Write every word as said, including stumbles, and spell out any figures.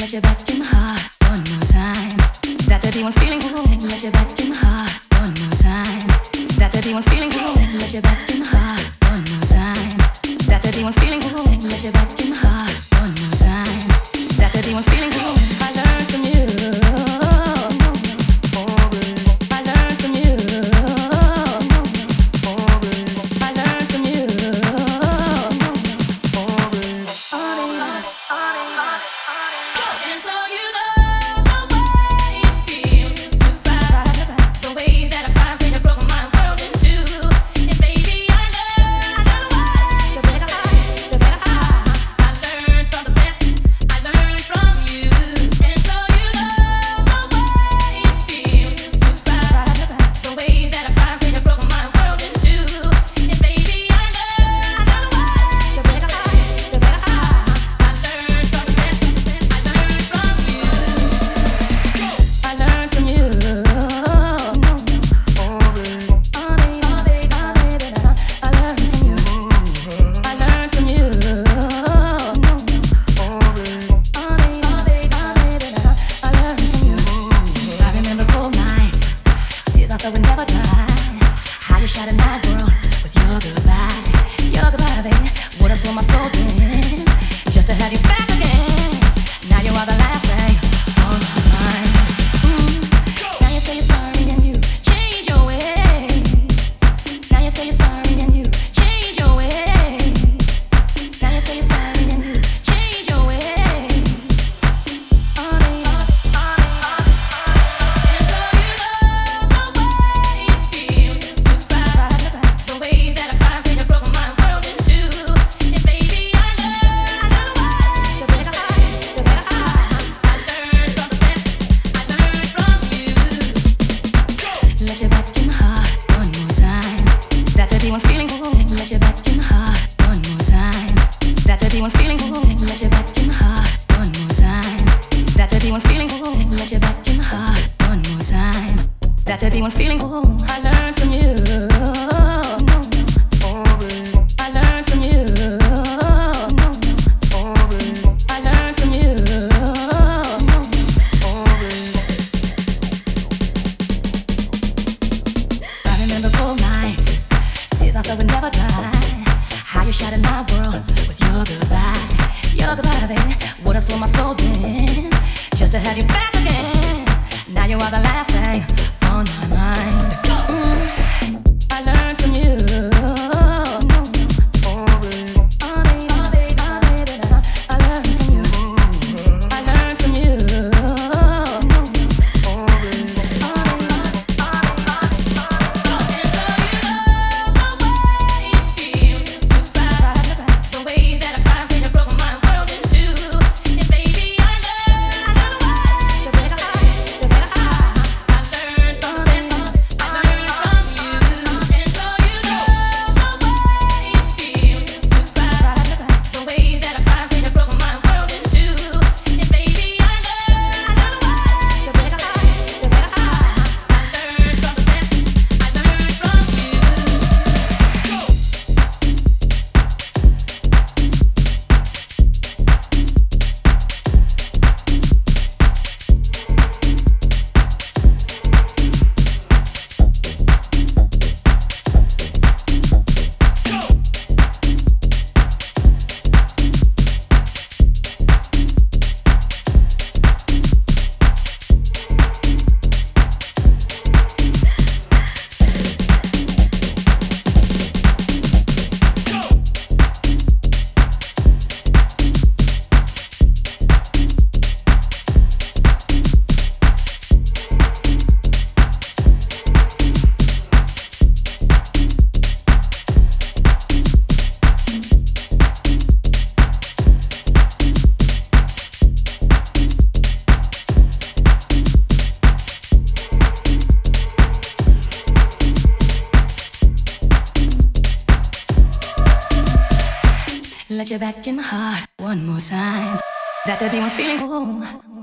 Let your back in my heart one more time. That that you want feeling. Ooh. Let your back in my heart one more time. That that you want feeling. Ooh. Let your back in my heart one more time. That that you want feeling. Ooh. Let your back in my heart one more time. That that you want feeling. Ooh. I learned from you. Let your back in my heart one more time. That there be one feeling. Oh.